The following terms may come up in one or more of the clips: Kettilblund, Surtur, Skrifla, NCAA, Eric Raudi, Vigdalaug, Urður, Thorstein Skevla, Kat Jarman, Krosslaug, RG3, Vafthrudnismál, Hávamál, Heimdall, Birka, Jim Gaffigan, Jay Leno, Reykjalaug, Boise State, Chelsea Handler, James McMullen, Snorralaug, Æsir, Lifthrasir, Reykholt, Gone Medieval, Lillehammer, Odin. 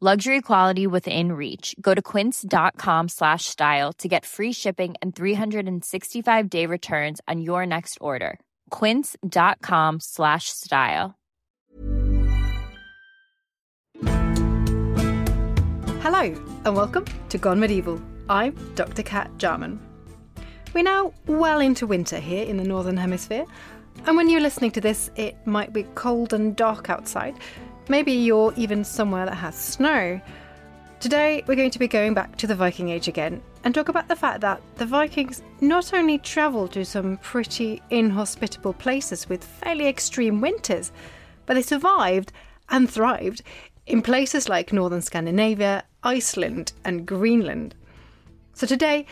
Luxury quality within reach. Go to quince.com/style to get free shipping and 365-day returns on your next order. Quince.com/style. Hello and welcome to Gone Medieval. I'm Dr. Kat Jarman. We're now well into winter here in the Northern Hemisphere, and when you're listening to this, it might be cold and dark outside. Maybe you're even somewhere that has snow. Today we're going to be going back to the Viking Age again and talk about the fact that the Vikings not only travelled to some pretty inhospitable places with fairly extreme winters, but they survived and thrived in places like northern Scandinavia, Iceland and Greenland. So today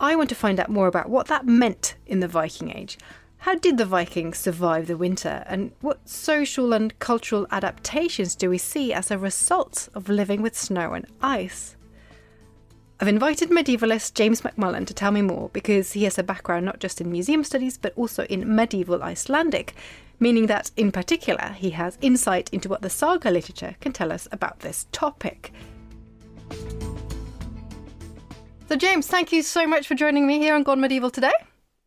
I want to find out more about what that meant in the Viking Age. How did the Vikings survive the winter, and what social and cultural adaptations do we see as a result of living with snow and ice? I've invited medievalist James McMullen to tell me more, because he has a background not just in museum studies but also in medieval Icelandic, meaning that in particular he has insight into what the saga literature can tell us about this topic. So James, thank you so much for joining me here on Gone Medieval today.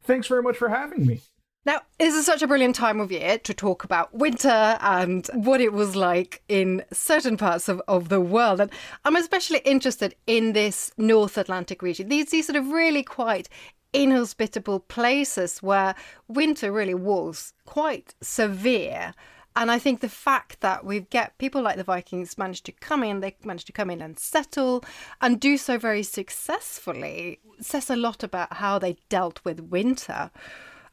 Thanks very much for having me. Now, this is such a brilliant time of year to talk about winter and what it was like in certain parts of the world. And I'm especially interested in this North Atlantic region. These sort of really quite inhospitable places where winter really was quite severe. And I think the fact that we get people like the Vikings managed to come in and settle and do so very successfully says a lot about how they dealt with winter.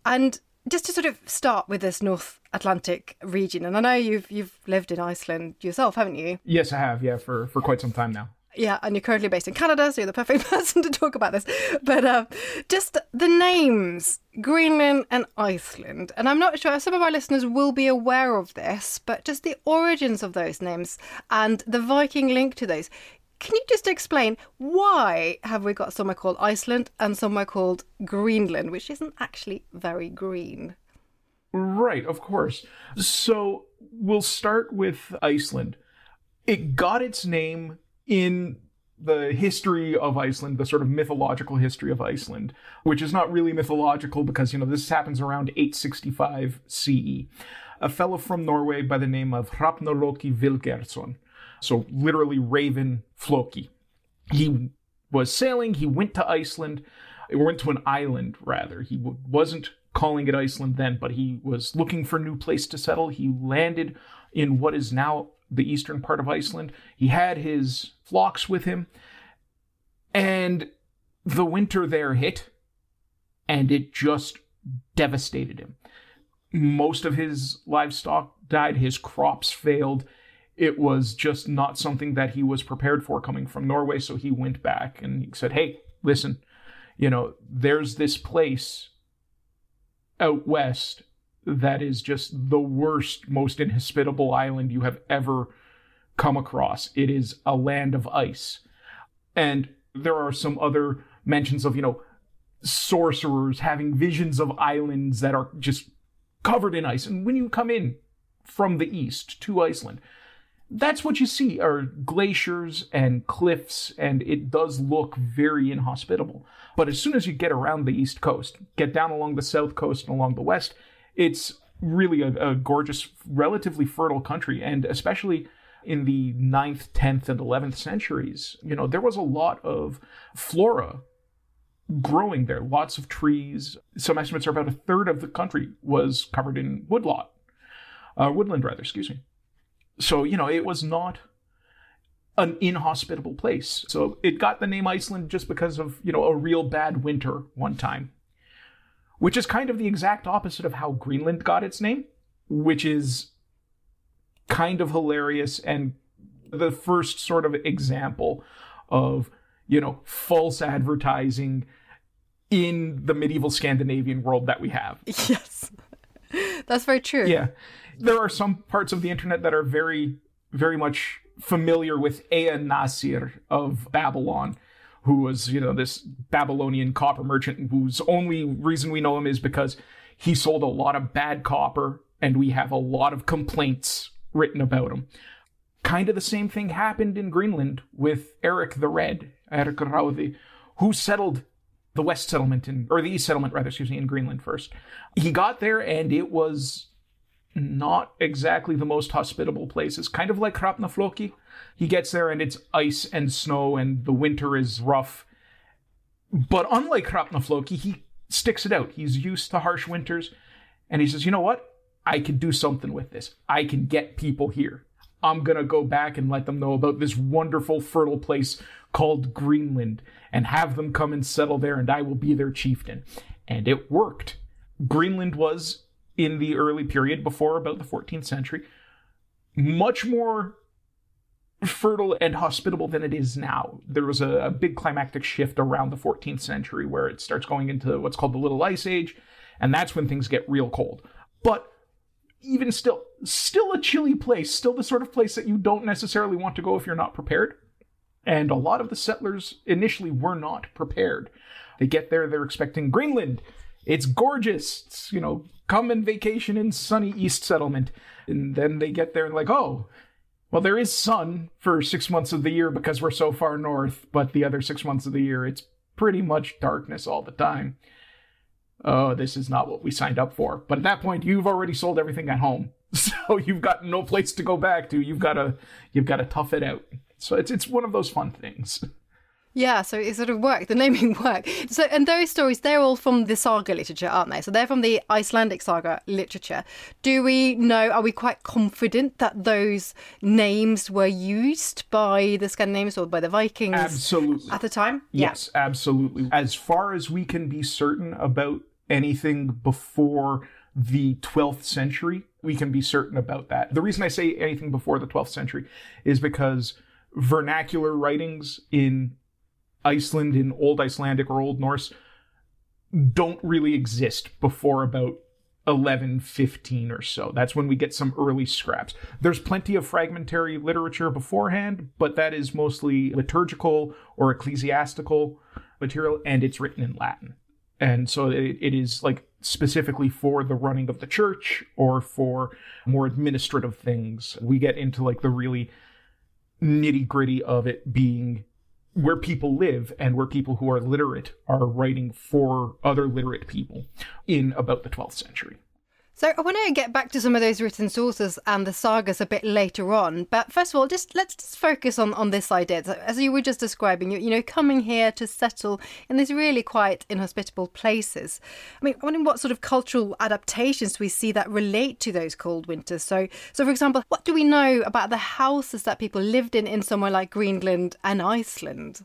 And just to sort of start with this North Atlantic region, and I know you've lived in Iceland yourself, haven't you? Yes, I have. Yeah, for quite some time now. Yeah, and you're currently based in Canada, so you're the perfect person to talk about this. But just the names, Greenland and Iceland. And I'm not sure, some of our listeners will be aware of this, but just the origins of those names and the Viking link to those. Can you just explain why have we got somewhere called Iceland and somewhere called Greenland, which isn't actually very green? Right, of course. So we'll start with Iceland. It got its name in the history of Iceland, the sort of mythological history of Iceland, which is not really mythological because, this happens around 865 CE. A fellow from Norway by the name of Hrafna-Flóki Vilgerðarson, so literally Raven Floki. He was sailing, he went to Iceland, went to an island rather. He wasn't calling it Iceland then, but he was looking for a new place to settle. He landed in what is now the eastern part of Iceland. He had his flocks with him, and the winter there hit, and it just devastated him. Most of his livestock died, his crops failed. It was just not something that he was prepared for coming from Norway, so he went back and he said, hey, listen, there's this place out west that is just the worst, most inhospitable island you have ever come across. It is a land of ice. And there are some other mentions of, sorcerers having visions of islands that are just covered in ice. And when you come in from the east to Iceland, that's what you see are glaciers and cliffs, and it does look very inhospitable. But as soon as you get around the east coast, get down along the south coast and along the west, it's really a gorgeous, relatively fertile country, and especially in the 9th, 10th, and 11th centuries, there was a lot of flora growing there. Lots of trees. Some estimates are about a third of the country was covered in woodland. So, it was not an inhospitable place. So it got the name Iceland just because of, a real bad winter one time, which is kind of the exact opposite of how Greenland got its name, which is kind of hilarious and the first sort of example of, false advertising in the medieval Scandinavian world that we have. Yes, that's very true. Yeah. There are some parts of the internet that are very, very much familiar with Ea Nasir of Babylon, who was, this Babylonian copper merchant whose only reason we know him is because he sold a lot of bad copper and we have a lot of complaints written about him. Kind of the same thing happened in Greenland with Eric the Red, Eric Raudi, who settled the West settlement, in Greenland first. He got there and it was not exactly the most hospitable place. It's kind of like Hrafna-Flóki. He gets there and it's ice and snow and the winter is rough. But unlike Hrafna-Flóki, he sticks it out. He's used to harsh winters and he says, you know what? I can do something with this. I can get people here. I'm going to go back and let them know about this wonderful, fertile place called Greenland and have them come and settle there and I will be their chieftain. And it worked. Greenland was, in the early period before about the 14th century, much more fertile and hospitable than it is now. There was a big climactic shift around the 14th century where it starts going into what's called the Little Ice Age, and that's when things get real cold. But even still a chilly place, still the sort of place that you don't necessarily want to go if you're not prepared. And a lot of the settlers initially were not prepared. They get there, they're expecting Greenland. It's gorgeous. It's, come and vacation in sunny East Settlement. And then they get there and like, oh, well, there is sun for 6 months of the year because we're so far north. But the other 6 months of the year, it's pretty much darkness all the time. Oh, this is not what we signed up for. But at that point, you've already sold everything at home. So you've got no place to go back to. You've got to tough it out. So it's one of those fun things. Yeah, so it sort of worked. The naming worked. So, and those stories, they're all from the saga literature, aren't they? So they're from the Icelandic saga literature. Do we know, are we quite confident that those names were used by the Scandinavians or by the Vikings? Absolutely. At the time? Yes, yeah. Absolutely. As far as we can be certain about anything before the 12th century, we can be certain about that. The reason I say anything before the 12th century is because vernacular writings in Iceland, in Old Icelandic or Old Norse, don't really exist before about 1115 or so. That's when we get some early scraps. There's plenty of fragmentary literature beforehand, but that is mostly liturgical or ecclesiastical material, and it's written in Latin. And so it is like specifically for the running of the church or for more administrative things. We get into like the really nitty-gritty of it being where people live and where people who are literate are writing for other literate people in about the 12th century. So I want to get back to some of those written sources and the sagas a bit later on. But first of all, let's focus on this idea. So as you were just describing, coming here to settle in these really quite inhospitable places. I mean, I wonder what sort of cultural adaptations do we see that relate to those cold winters? So for example, what do we know about the houses that people lived in somewhere like Greenland and Iceland?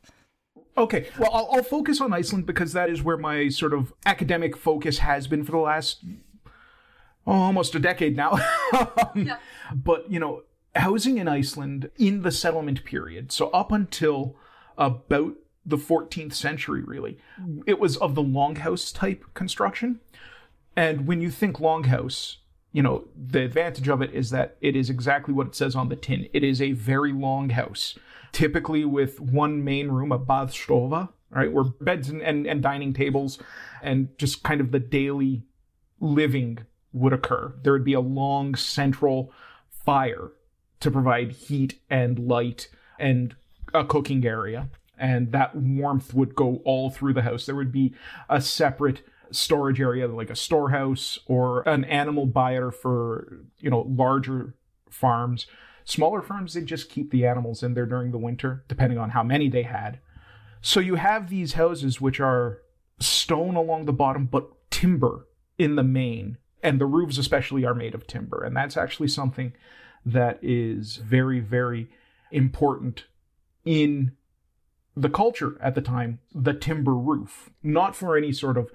Okay, well, I'll focus on Iceland because that is where my sort of academic focus has been for the last almost a decade now. Yeah. But, housing in Iceland in the settlement period, so up until about the 14th century, really, it was of the longhouse type construction. And when you think longhouse, the advantage of it is that it is exactly what it says on the tin. It is a very long house, typically with one main room, a baðstofa, right, where beds and dining tables and just kind of the daily living would occur. There would be a long central fire to provide heat and light and a cooking area, and that warmth would go all through the house. There would be a separate storage area, like a storehouse or an animal byre for, larger farms. Smaller farms, they just keep the animals in there during the winter, depending on how many they had. So you have these houses which are stone along the bottom, but timber in the main. And the roofs especially are made of timber. And that's actually something that is very, very important in the culture at the time, the timber roof. Not for any sort of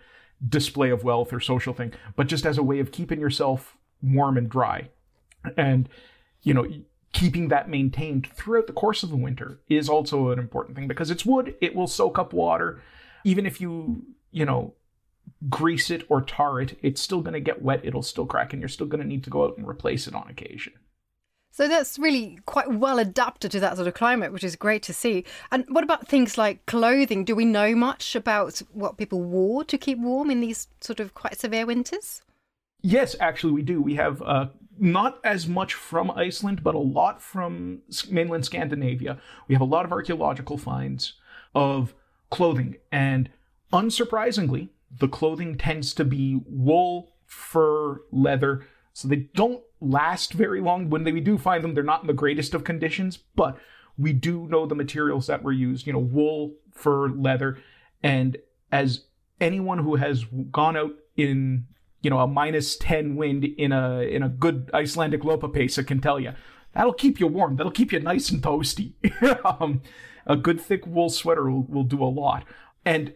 display of wealth or social thing, but just as a way of keeping yourself warm and dry. And, you know, keeping that maintained throughout the course of the winter is also an important thing because it's wood. It will soak up water. Even if you, you know, grease it or tar it, it's still going to get wet. It'll still crack and you're still going to need to go out and replace it on occasion. So that's really quite well adapted to that sort of climate, which is great to see. And what about things like clothing? Do we know much about what people wore to keep warm in these sort of quite severe winters? Yes, actually we do. We have not as much from Iceland, but a lot from mainland Scandinavia. We have a lot of archaeological finds of clothing. And unsurprisingly, the clothing tends to be wool, fur, leather. So they don't last very long. When we do find them, they're not in the greatest of conditions, but we do know the materials that were used, you know, wool, fur, leather. And as anyone who has gone out in, you know, a minus 10 wind in a good Icelandic lopapeysa can tell you, that'll keep you warm. That'll keep you nice and toasty. A good thick wool sweater will do a lot. And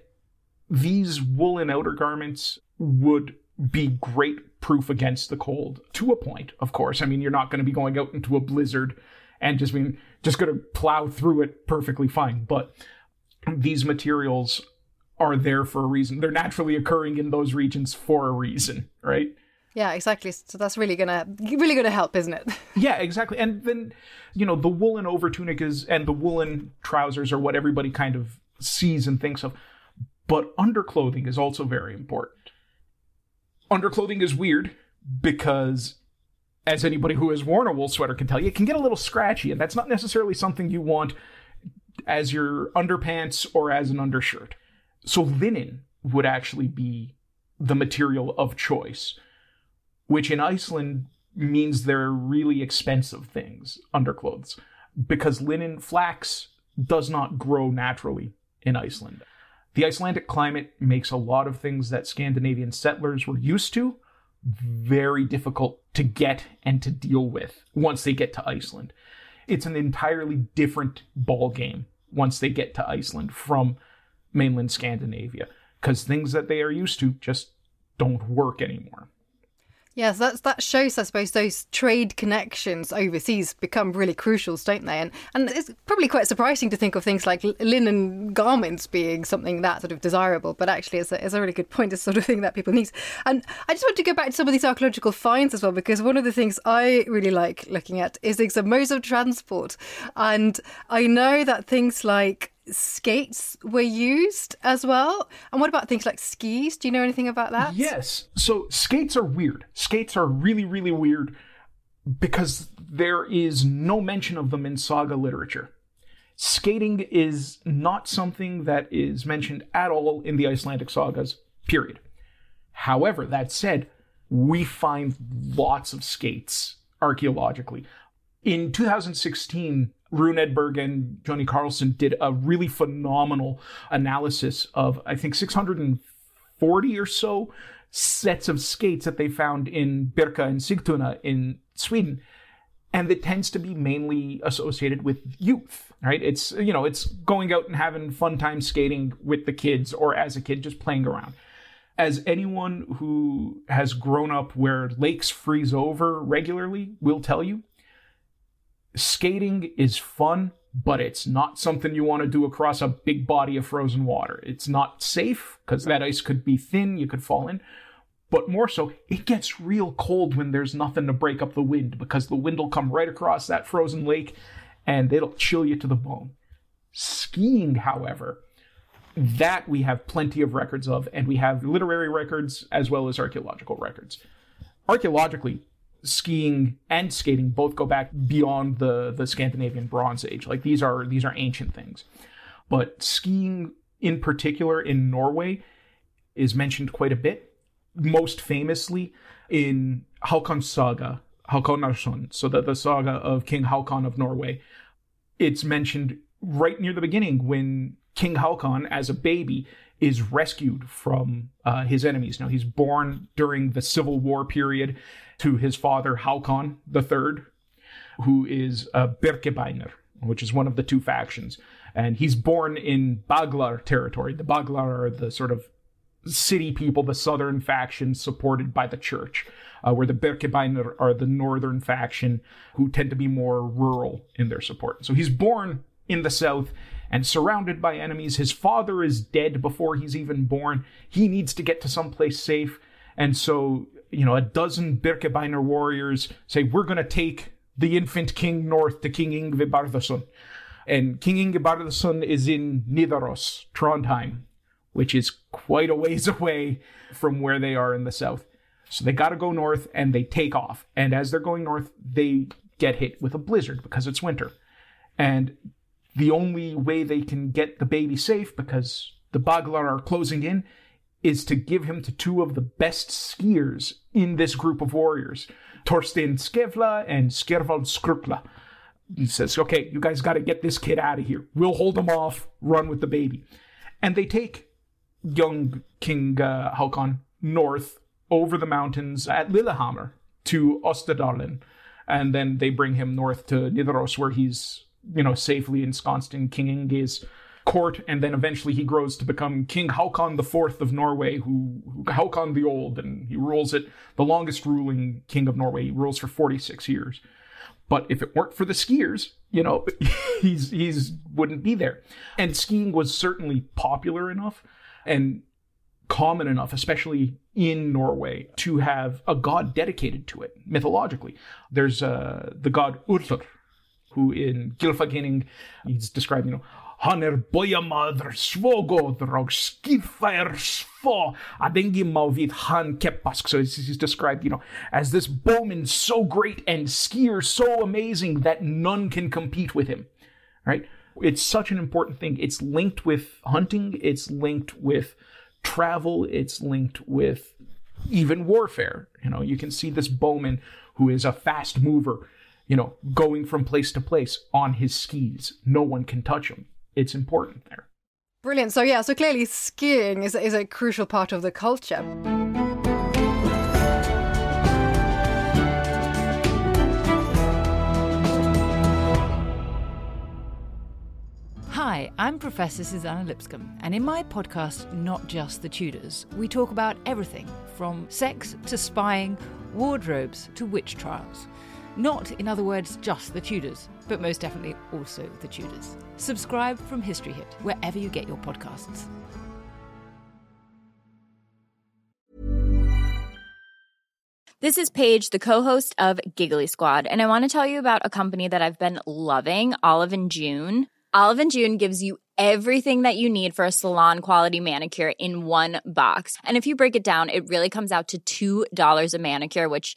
these woolen outer garments would be great proof against the cold to a point, of course. I mean, you're not going to be going out into a blizzard and just going to plow through it perfectly fine. But these materials are there for a reason. They're naturally occurring in those regions for a reason, right? Yeah, exactly. So that's really gonna help, isn't it? Yeah, exactly. And then, you know, the woolen over tunic and the woolen trousers are what everybody kind of sees and thinks of. But underclothing is also very important. Underclothing is weird because, as anybody who has worn a wool sweater can tell you, it can get a little scratchy, and that's not necessarily something you want as your underpants or as an undershirt. So linen would actually be the material of choice, which in Iceland means they're really expensive things, underclothes, because linen, flax, does not grow naturally in Iceland. The Icelandic climate makes a lot of things that Scandinavian settlers were used to very difficult to get and to deal with once they get to Iceland. It's an entirely different ball game once they get to Iceland from mainland Scandinavia, because things that they are used to just don't work anymore. Yes, that shows, I suppose, those trade connections overseas become really crucial, don't they? And it's probably quite surprising to think of things like linen garments being something that sort of desirable, but actually it's a really good point, it's the sort of thing that people need. And I just want to go back to some of these archaeological finds as well, because one of the things I really like looking at is things of modes of transport. And I know that things like skates were used as well. And what about things like skis? Do you know anything about that? Yes. So skates are weird. Skates are really, really weird because there is no mention of them in saga literature. Skating is not something that is mentioned at all in the Icelandic sagas, period. However, that said, we find lots of skates archaeologically. In 2016, Rune Edberg and Johnny Carlson did a really phenomenal analysis of, I think, 640 or so sets of skates that they found in Birka and Sigtuna in Sweden. And it tends to be mainly associated with youth, right? It's, you know, it's going out and having fun time skating with the kids or as a kid just playing around. As anyone who has grown up where lakes freeze over regularly will tell you, skating is fun, but it's not something you want to do across a big body of frozen water. It's not safe because that ice could be thin, you could fall in. But more so, it gets real cold when there's nothing to break up the wind because the wind will come right across that frozen lake and it'll chill you to the bone. Skiing, however, that we have plenty of records of, and we have literary records as well as archaeological records. Archaeologically, skiing and skating both go back beyond the Scandinavian Bronze Age. Like these are ancient things. But skiing in particular in Norway is mentioned quite a bit. Most famously in Hákon's saga, Hákonarsonar, so the saga of King Hákon of Norway. It's mentioned right near the beginning when King Hákon, as a baby, is rescued from his enemies. Now, he's born during the Civil War period to his father, Hákon III, who is Birkebeiner, which is one of the two factions. And he's born in Baglar territory. The Baglar are the sort of city people, the southern faction supported by the church, where the Birkebeiner are the northern faction who tend to be more rural in their support. So he's born in the south and surrounded by enemies. His father is dead before he's even born. He needs to get to someplace safe. And so, you know, a dozen Birkebeiner warriors say, we're going to take the infant king north to King Ingve Bardason. And King Ingve Bardason is in Nidaros, Trondheim, which is quite a ways away from where they are in the south. So they got to go north, and they take off. And as they're going north, they get hit with a blizzard because it's winter. And the only way they can get the baby safe, because the Baglar are closing in, is to give him to two of the best skiers in this group of warriors, Thorstein Skevla and Skervald Skrupla. He says, okay, you guys got to get this kid out of here. We'll hold him off, run with the baby. And they take young King Hákon north over the mountains at Lillehammer to Osterdalen. And then they bring him north to Nidaros, where he's, you know, safely ensconced in King Inge's court. And then eventually he grows to become King Hákon IV of Norway, who Hákon the Old, and he rules it, the longest ruling king of Norway. He rules for 46 years. But if it weren't for the skiers, you know, he's wouldn't be there. And skiing was certainly popular enough and common enough, especially in Norway, to have a god dedicated to it mythologically. There's the god Urður, who in Gylfaginning, he's described, you know, han bojamadr svogodr og skifær svo adengi má við han kepask. So he's described, you know, as this bowman so great and skier so amazing that none can compete with him, right? It's such an important thing. It's linked with hunting. It's linked with travel. It's linked with even warfare. You know, you can see this bowman who is a fast mover, you know, going from place to place on his skis. No one can touch him. It's important there. Brilliant. So yeah, so clearly skiing is a crucial part of the culture. Hi, I'm Professor Susanna Lipscomb, and in my podcast, Not Just the Tudors, we talk about everything from sex to spying, wardrobes to witch trials. Not, in other words, just the Tudors, but most definitely also the Tudors. Subscribe from History Hit, wherever you get your podcasts. This is Paige, the co-host of Giggly Squad, and I want to tell you about a company that I've been loving, Olive and June. Olive and June gives you everything that you need for a salon-quality manicure in one box. And if you break it down, it really comes out to $2 a manicure, which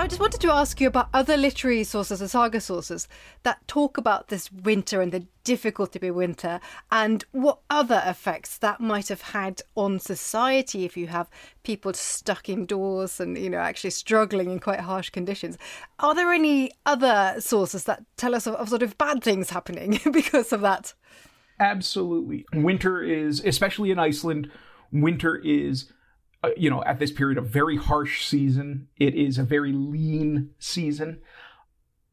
I just wanted to ask you about other literary sources and saga sources that talk about this winter and the difficulty of winter, and what other effects that might have had on society if you have people stuck indoors and, you know, actually struggling in quite harsh conditions. Are there any other sources that tell us of sort of bad things happening because of that? Absolutely. Winter is, especially in Iceland, winter is at this period, a very harsh season. It is a very lean season.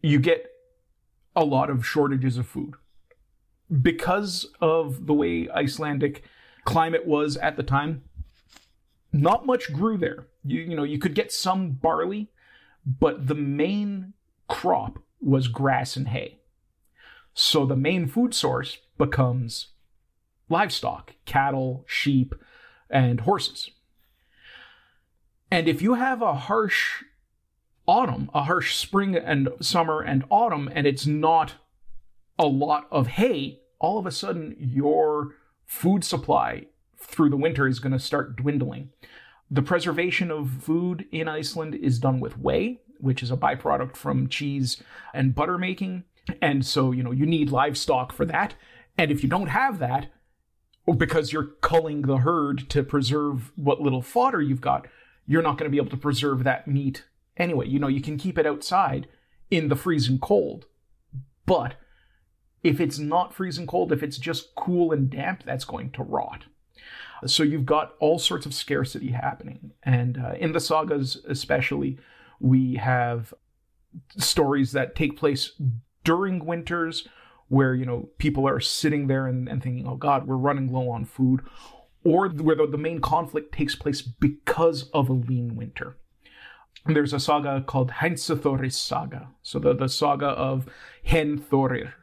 You get a lot of shortages of food. Because of the way Icelandic climate was at the time, not much grew there. You could get some barley, but the main crop was grass and hay. So the main food source becomes livestock, cattle, sheep, and horses. And if you have a harsh autumn, a harsh spring and summer and autumn, and it's not a lot of hay, all of a sudden your food supply through the winter is going to start dwindling. The preservation of food in Iceland is done with whey, which is a byproduct from cheese and butter making. And so, you need livestock for that. And if you don't have that, because you're culling the herd to preserve what little fodder you've got, you're not going to be able to preserve that meat anyway. You can keep it outside in the freezing cold, but if it's not freezing cold, if it's just cool and damp, that's going to rot. So you've got all sorts of scarcity happening. And in the sagas especially, we have stories that take place during winters where, people are sitting there and thinking, oh God, we're running low on food, or where the main conflict takes place because of a lean winter. And there's a saga called Hænsa-Þórir's saga, so the saga of Hænsa-Þórir,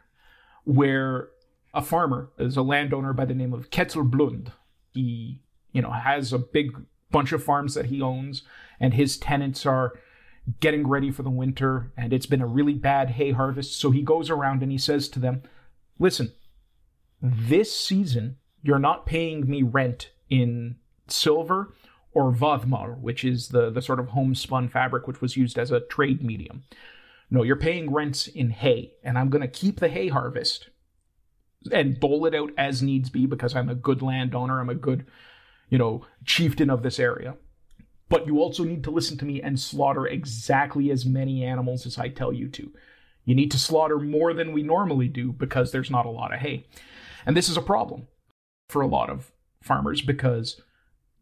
where a farmer is a landowner by the name of Kettilblund. He, has a big bunch of farms that he owns, and his tenants are getting ready for the winter, and it's been a really bad hay harvest, so he goes around and he says to them, listen, this season, you're not paying me rent in silver or vaðmál, which is the sort of homespun fabric which was used as a trade medium. No, you're paying rents in hay, and I'm going to keep the hay harvest and dole it out as needs be because I'm a good landowner, I'm a good, chieftain of this area. But you also need to listen to me and slaughter exactly as many animals as I tell you to. You need to slaughter more than we normally do because there's not a lot of hay. And this is a problem for a lot of farmers because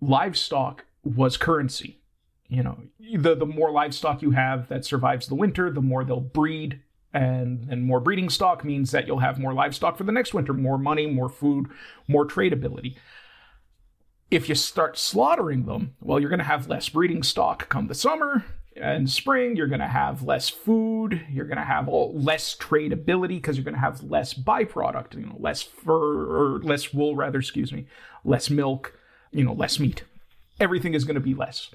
livestock was currency. The more livestock you have that survives the winter, the more they'll breed, and more breeding stock means that you'll have more livestock for the next winter, more money, more food, more tradability. If you start slaughtering them, well, you're going to have less breeding stock come the summer and spring. You're going to have less food. You're going to have less tradability because you're going to have less byproduct, less fur, or less wool rather, less milk, less meat. Everything is going to be less.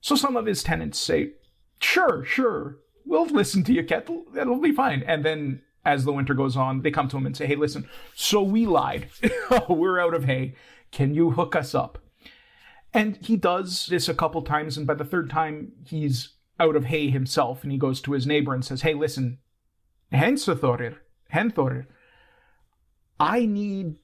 So some of his tenants say, sure, we'll listen to you, Kettle. It'll be fine. And then as the winter goes on, they come to him and say, hey, listen, so we lied. We're out of hay. Can you hook us up? And he does this a couple times, and by the third time, he's out of hay himself, and he goes to his neighbor and says, hey, listen, Hænsa-Þórir, I need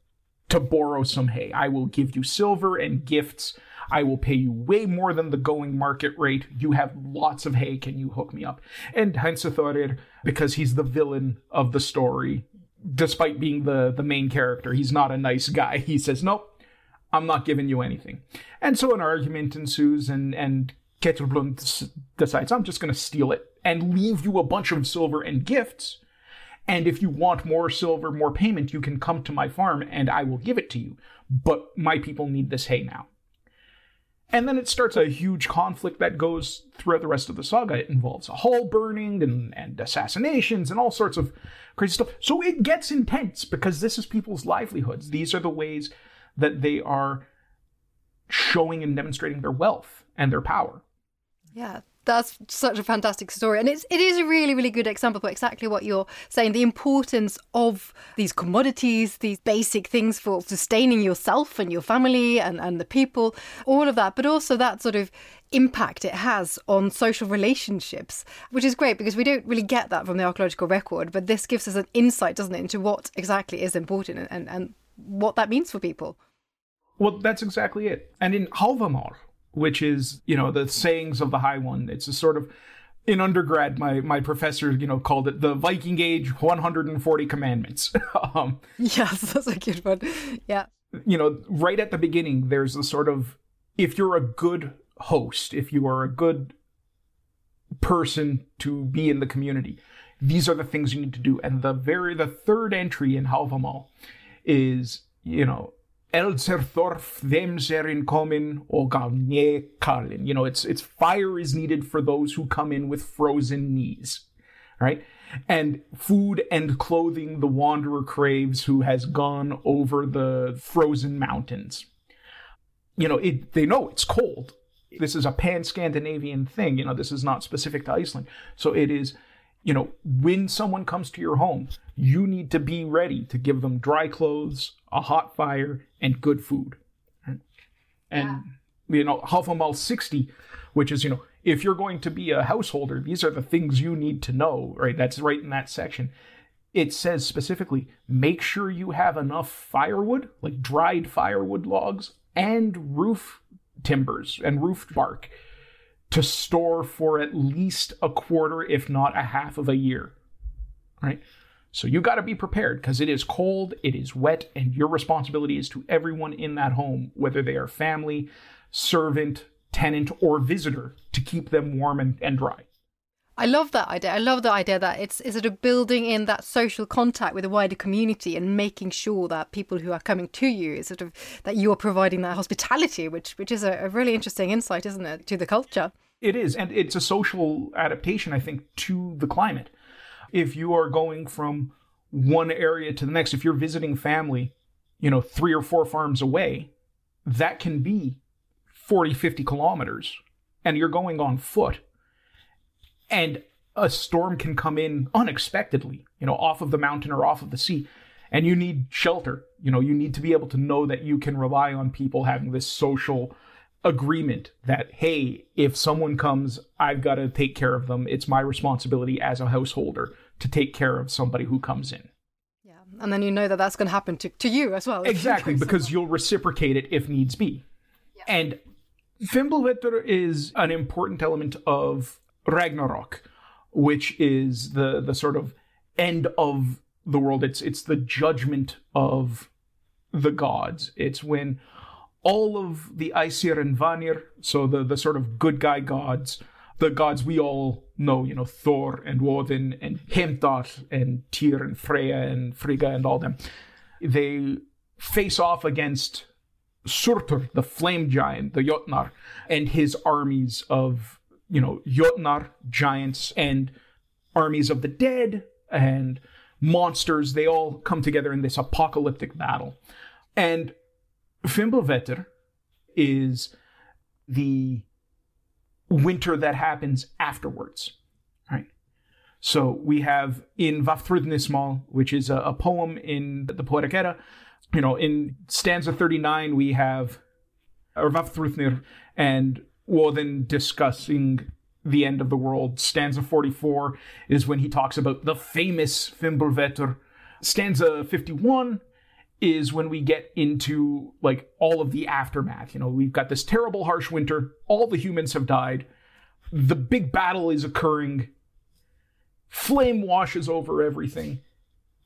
to borrow some hay. I will give you silver and gifts. I will pay you way more than the going market rate. You have lots of hay. Can you hook me up? And Hænsa-Þórir, because he's the villain of the story, despite being the main character, he's not a nice guy. He says, nope. I'm not giving you anything. And so an argument ensues, and Kettilblund decides, I'm just going to steal it and leave you a bunch of silver and gifts. And if you want more silver, more payment, you can come to my farm and I will give it to you. But my people need this hay now. And then it starts a huge conflict that goes throughout the rest of the saga. It involves a hall burning and assassinations and all sorts of crazy stuff. So it gets intense because this is people's livelihoods. These are the ways that they are showing and demonstrating their wealth and their power. Yeah, that's such a fantastic story. And it is a really, really good example for exactly what you're saying, the importance of these commodities, these basic things for sustaining yourself and your family and the people, all of that, but also that sort of impact it has on social relationships, which is great because we don't really get that from the archaeological record, but this gives us an insight, doesn't it, into what exactly is important and what that means for people. Well, that's exactly it. And in Hávamál, which is, you know, the sayings of the High One. It's a sort of, in undergrad, my professor, you know, called it the Viking Age 140 Commandments. Yes, that's a good one. Yeah. You know, right at the beginning, there's the sort of, if you're a good host, if you are a good person to be in the community, these are the things you need to do. And the third entry in Hávamál is, you know, Elser Thorf them ser in common or galne kalin. You know, it's fire is needed for those who come in with frozen knees, right? And food and clothing the wanderer craves who has gone over the frozen mountains. You know, they know it's cold. This is a pan-Scandinavian thing. You know, this is not specific to Iceland. So it is, you know, when someone comes to your home, you need to be ready to give them dry clothes, a hot fire, and good food. And, you know, Hávamál 60, which is, you know, if you're going to be a householder, these are the things you need to know, right? That's right in that section. It says specifically, make sure you have enough firewood, like dried firewood logs, and roof timbers and roof bark to store for at least a quarter, if not a half of a year, right? So you got to be prepared because it is cold, it is wet, and your responsibility is to everyone in that home, whether they are family, servant, tenant, or visitor, to keep them warm and dry. I love that idea. I love the idea that it's sort of building in that social contact with a wider community and making sure that people who are coming to you, is sort of that you are providing that hospitality, which is a really interesting insight, isn't it, to the culture? It is, and it's a social adaptation, I think, to the climate. If you are going from one area to the next, if you're visiting family, you know, 3 or 4 farms away, that can be 40, 50 kilometers, and you're going on foot. And a storm can come in unexpectedly, you know, off of the mountain or off of the sea, and you need shelter. You know, you need to be able to know that you can rely on people having this social agreement that, hey, if someone comes, I've got to take care of them. It's my responsibility as a householder to take care of somebody who comes in. Yeah, and then you know that that's going to happen to you as well. Exactly, because you'll reciprocate it if needs be. Yeah. And Fimbulvetr is an important element of Ragnarok, which is the sort of end of the world. It's the judgment of the gods. It's when all of the Æsir and Vanir, so the sort of good guy gods, the gods we all know, you know, Thor and Odin and Heimdall and Tyr and Freya and Frigga and all them, they face off against Surtur, the flame giant, the Jotnar, and his armies of, you know, Jotnar, giants, and armies of the dead, and monsters. They all come together in this apocalyptic battle. And Fimbulvetr is the winter that happens afterwards, right? So we have in Vafthrudnismál, which is a poem in the Poetic Edda, you know, in stanza 39, we have Vafthrudnir and Odin discussing the end of the world. Stanza 44 is when he talks about the famous Fimbulvetr. Stanza 51 is when we get into, like, all of the aftermath. You know, we've got this terrible, harsh winter. All the humans have died. The big battle is occurring. Flame washes over everything.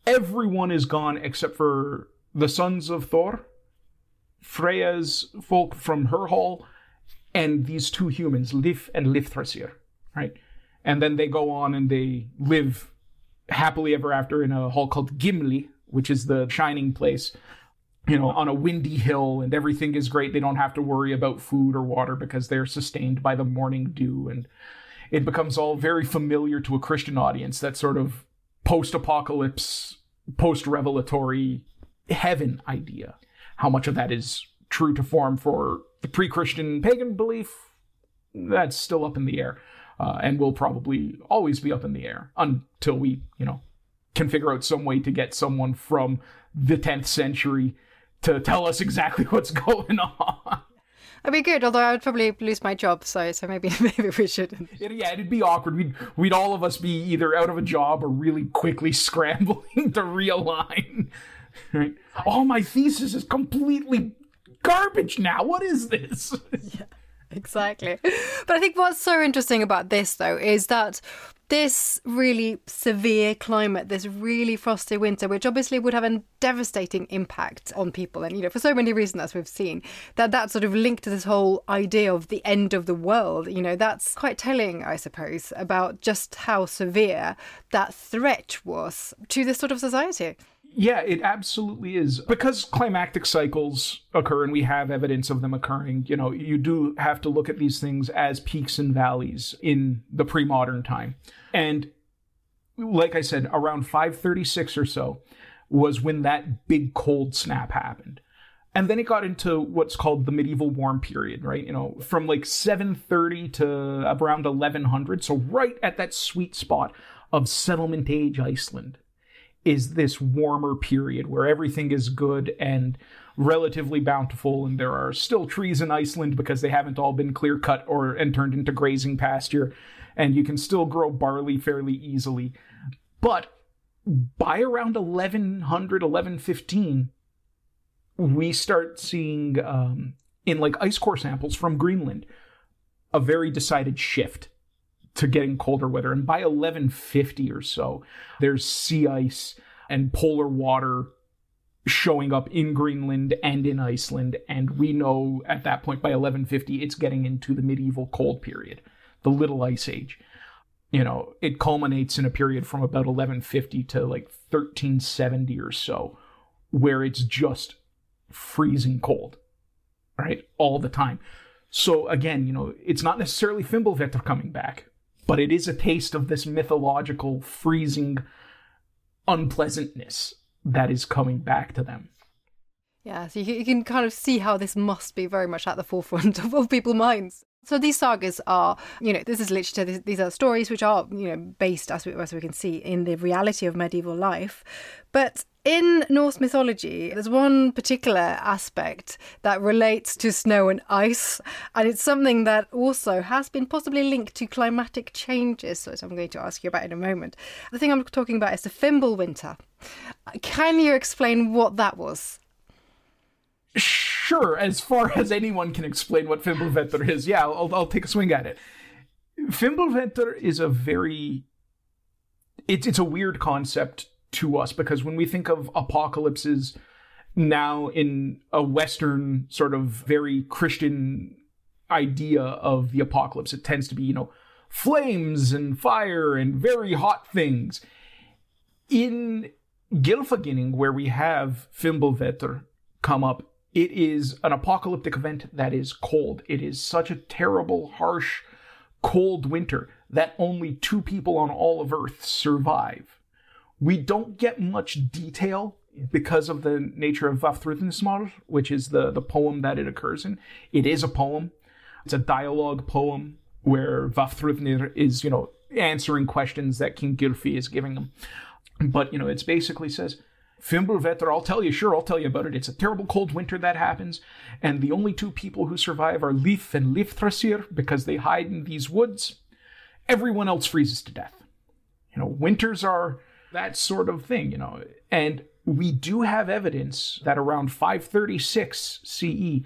Everyone is gone except for the sons of Thor, Freya's folk from her hall, and these two humans, Lif and Lifthrasir, right? And then they go on and they live happily ever after in a hall called Gimli, which is the shining place. on a windy hill, and everything is great. They don't have to worry about food or water because they're sustained by the morning dew. And it becomes all very familiar to a Christian audience, that sort of post-apocalypse, post-revelatory heaven idea. How much of that is true to form for the pre-Christian pagan belief, that's still up in the air, and will probably always be up in the air until we, can figure out some way to get someone from the 10th century to tell us exactly what's going on. I'd be good, although I would probably lose my job, so maybe we shouldn't. Yeah, it'd be awkward. We'd all of us be either out of a job or really quickly scrambling to realign. Right? Oh, my thesis is completely garbage now. What is this? Yeah, exactly. But I think what's so interesting about this, though, is that this really severe climate, this really frosty winter, which obviously would have a devastating impact on people, and for so many reasons, as we've seen, that sort of linked to this whole idea of the end of the world, that's quite telling, I suppose, about just how severe that threat was to this sort of society. Yeah, it absolutely is. Because climactic cycles occur and we have evidence of them occurring, you do have to look at these things as peaks and valleys in the pre-modern time. And like I said, around 536 or so was when that big cold snap happened. And then it got into what's called the medieval warm period, right? From like 730 to around 1100. So right at that sweet spot of settlement age Iceland is this warmer period where everything is good and relatively bountiful, and there are still trees in Iceland because they haven't all been clear-cut and turned into grazing pasture, and you can still grow barley fairly easily. But by around 1100, 1115, we start seeing, in ice core samples from Greenland, a very decided shift to getting colder weather. And by 1150 or so, there's sea ice and polar water showing up in Greenland and in Iceland. And we know at that point, by 1150, it's getting into the medieval cold period, the Little Ice Age. It culminates in a period from about 1150 to 1370 or so, where it's just freezing cold, right? All the time. So again, it's not necessarily Fimbulvetr coming back, but it is a taste of this mythological freezing unpleasantness that is coming back to them. Yeah, so you can kind of see how this must be very much at the forefront of people's minds. So these sagas are, this is literature, these are stories which are, based, as we can see, in the reality of medieval life. But in Norse mythology, there's one particular aspect that relates to snow and ice, and it's something that also has been possibly linked to climatic changes, which I'm going to ask you about in a moment. The thing I'm talking about is the Fimbulvetr. Can you explain what that was? Sure, as far as anyone can explain what Fimbulvetr is. Yeah, I'll take a swing at it. Fimbulvetr is a very... It's a weird concept to us, because when we think of apocalypses now in a Western sort of very Christian idea of the apocalypse, it tends to be, flames and fire and very hot things. In Gylfaginning, where we have Fimbulvetr come up, it is an apocalyptic event that is cold. It is such a terrible, harsh, cold winter that only two people on all of Earth survive. We don't get much detail because of the nature of Vafthrudnir, which is the poem that it occurs in. It is a poem. It's a dialogue poem where Vafthrudnir is, answering questions that King Gylfi is giving him. But, it's basically says, Fimbulvetr, I'll tell you about it. It's a terrible cold winter that happens, and the only two people who survive are Lif and Lifthrasir, because they hide in these woods. Everyone else freezes to death. Winters are that sort of thing, And we do have evidence that around 536 CE,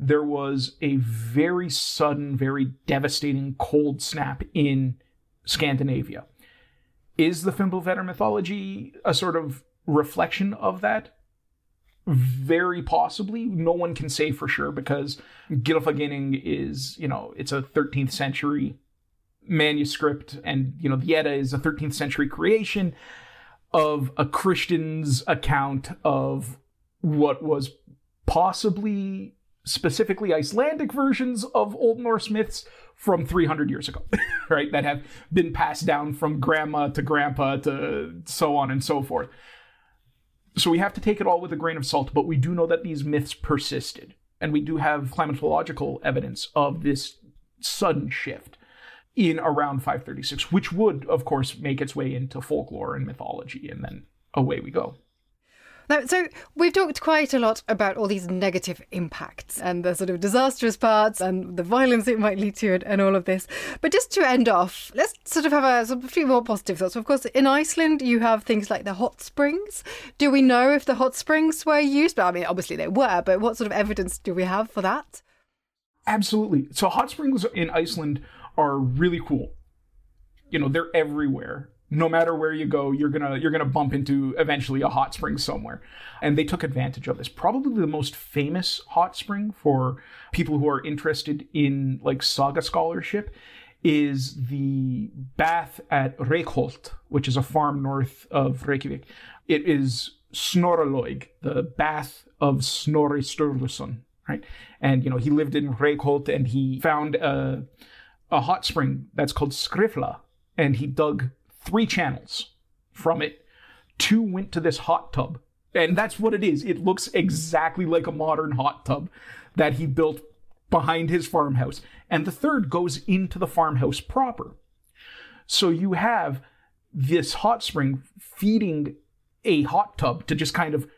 there was a very sudden, very devastating cold snap in Scandinavia. Is the Fimbulvetr mythology a sort of reflection of that? Very possibly. No one can say for sure, because Gylfaginning is, it's a 13th century manuscript, and, the Edda is a 13th century creation of a Christian's account of what was possibly specifically Icelandic versions of Old Norse myths from 300 years ago, right? That have been passed down from grandma to grandpa to so on and so forth. So we have to take it all with a grain of salt, but we do know that these myths persisted. And we do have climatological evidence of this sudden shift in around 536, which would, of course, make its way into folklore and mythology, and then away we go. Now, so we've talked quite a lot about all these negative impacts and the sort of disastrous parts and the violence it might lead to and all of this. But just to end off, let's sort of have a few more positive thoughts. Of course, in Iceland, you have things like the hot springs. Do we know if the hot springs were used? Well, I mean, obviously they were, but what sort of evidence do we have for that? Absolutely. So hot springs in Iceland are really cool. You know, they're everywhere. No matter where you go, you're gonna bump into eventually a hot spring somewhere. And they took advantage of this. Probably the most famous hot spring for people who are interested in like saga scholarship is the bath at Reykholt, which is a farm north of Reykjavik. It is Snorralaug, the bath of Snorri Sturluson, right? And, you know, he lived in Reykholt and he found a hot spring that's called Skrifla, and he dug 3 channels from it. 2 went to this hot tub, and that's what it is. It looks exactly like a modern hot tub that he built behind his farmhouse. And the 3rd goes into the farmhouse proper. So you have this hot spring feeding a hot tub to just kind of,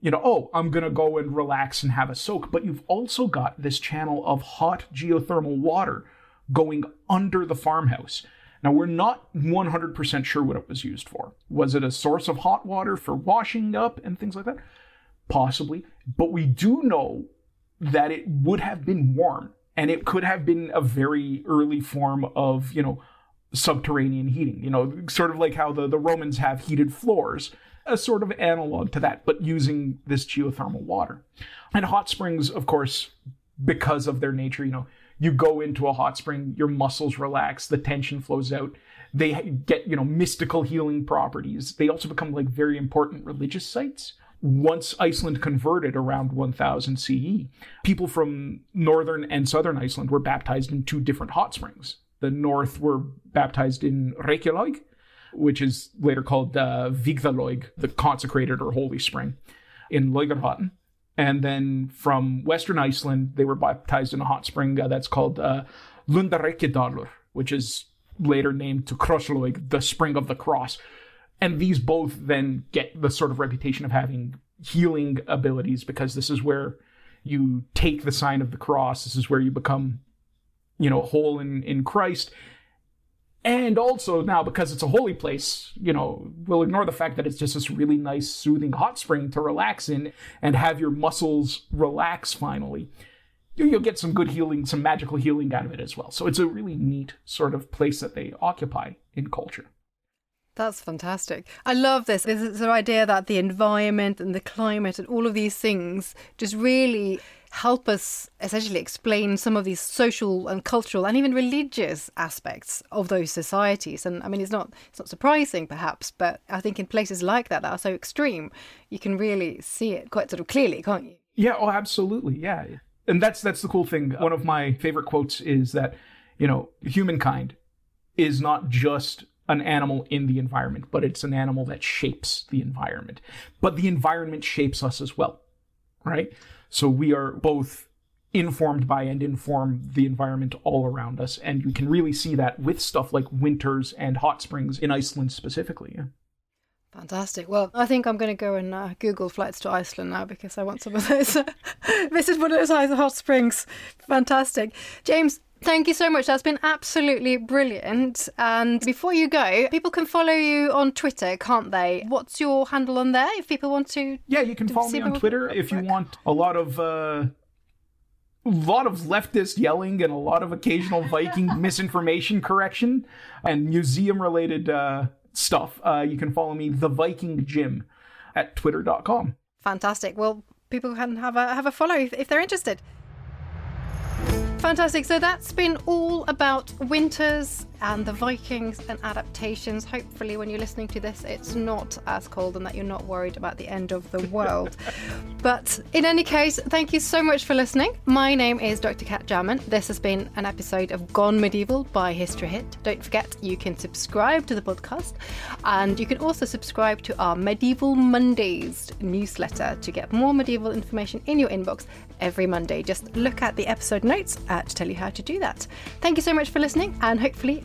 you know, oh, I'm going to go and relax and have a soak. But you've also got this channel of hot geothermal water going under the farmhouse. Now, we're not 100% sure what it was used for. Was it a source of hot water for washing up and things like that? Possibly. But we do know that it would have been warm, and it could have been a very early form of, you know, subterranean heating. You know, sort of like how the Romans have heated floors, a sort of analog to that, but using this geothermal water. And hot springs, of course, because of their nature, you know, you go into a hot spring, your muscles relax, the tension flows out. They get, you know, mystical healing properties. They also become like very important religious sites. Once Iceland converted around 1000 CE, people from northern and southern Iceland were baptized in 2 different hot springs. The north were baptized in Reykjalaug, which is later called Vigdalaug, the consecrated or holy spring, in Laugarvatn. And then from Western Iceland, they were baptized in a hot spring that's called Lundareykjadalur, which is later named to Krosslaug, the spring of the cross. And these both then get the sort of reputation of having healing abilities, because this is where you take the sign of the cross. This is where you become, you know, whole in Christ. And also now, because it's a holy place, you know, we'll ignore the fact that it's just this really nice, soothing hot spring to relax in and have your muscles relax finally. You'll get some good healing, some magical healing out of it as well. So it's a really neat sort of place that they occupy in culture. That's fantastic. I love this. It's the idea that the environment and the climate and all of these things just really help us essentially explain some of these social and cultural and even religious aspects of those societies. And I mean, it's not surprising perhaps, but I think in places like that are so extreme, you can really see it quite sort of clearly, can't you? Yeah, oh, absolutely. Yeah. And that's the cool thing. One of my favorite quotes is that, you know, humankind is not just an animal in the environment, but it's an animal that shapes the environment. But the environment shapes us as well, right? So we are both informed by and inform the environment all around us. And you can really see that with stuff like winters and hot springs in Iceland specifically. Yeah. Fantastic. Well, I think I'm going to go and Google flights to Iceland now, because I want some of those. This is one of those hot springs. Fantastic. James, thank you so much. That's been absolutely brilliant. And before you go, people can follow you on Twitter, can't they? What's your handle on there if people want to? Yeah, you can follow me on Twitter if you want a lot of leftist yelling and a lot of occasional Viking misinformation correction and museum-related stuff. You can follow me, The Viking Gym, at twitter.com. Fantastic. Well, people can have a follow if they're interested. Fantastic. So that's been all about winters and the Vikings and adaptations. Hopefully when you're listening to this, it's not as cold and that you're not worried about the end of the world. But in any case, thank you so much for listening. My name is Dr. Kat Jarman. This has been an episode of Gone Medieval by History Hit. Don't forget, you can subscribe to the podcast, and you can also subscribe to our Medieval Mondays newsletter to get more medieval information in your inbox every Monday. Just look at the episode notes to tell you how to do that. Thank you so much for listening, and hopefully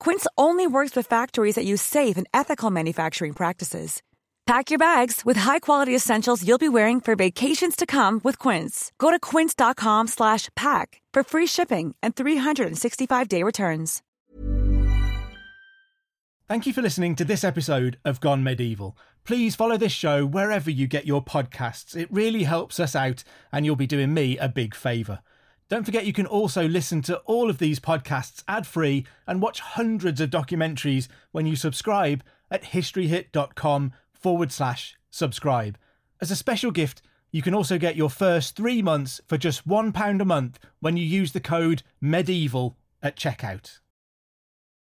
Quince only works with factories that use safe and ethical manufacturing practices. Pack your bags with high-quality essentials you'll be wearing for vacations to come with Quince. Go to quince.com/pack for free shipping and 365-day returns. Thank you for listening to this episode of Gone Medieval. Please follow this show wherever you get your podcasts. It really helps us out, and you'll be doing me a big favour. Don't forget you can also listen to all of these podcasts ad-free and watch hundreds of documentaries when you subscribe at historyhit.com/subscribe. As a special gift, you can also get your first 3 months for just £1 a month when you use the code MEDIEVAL at checkout.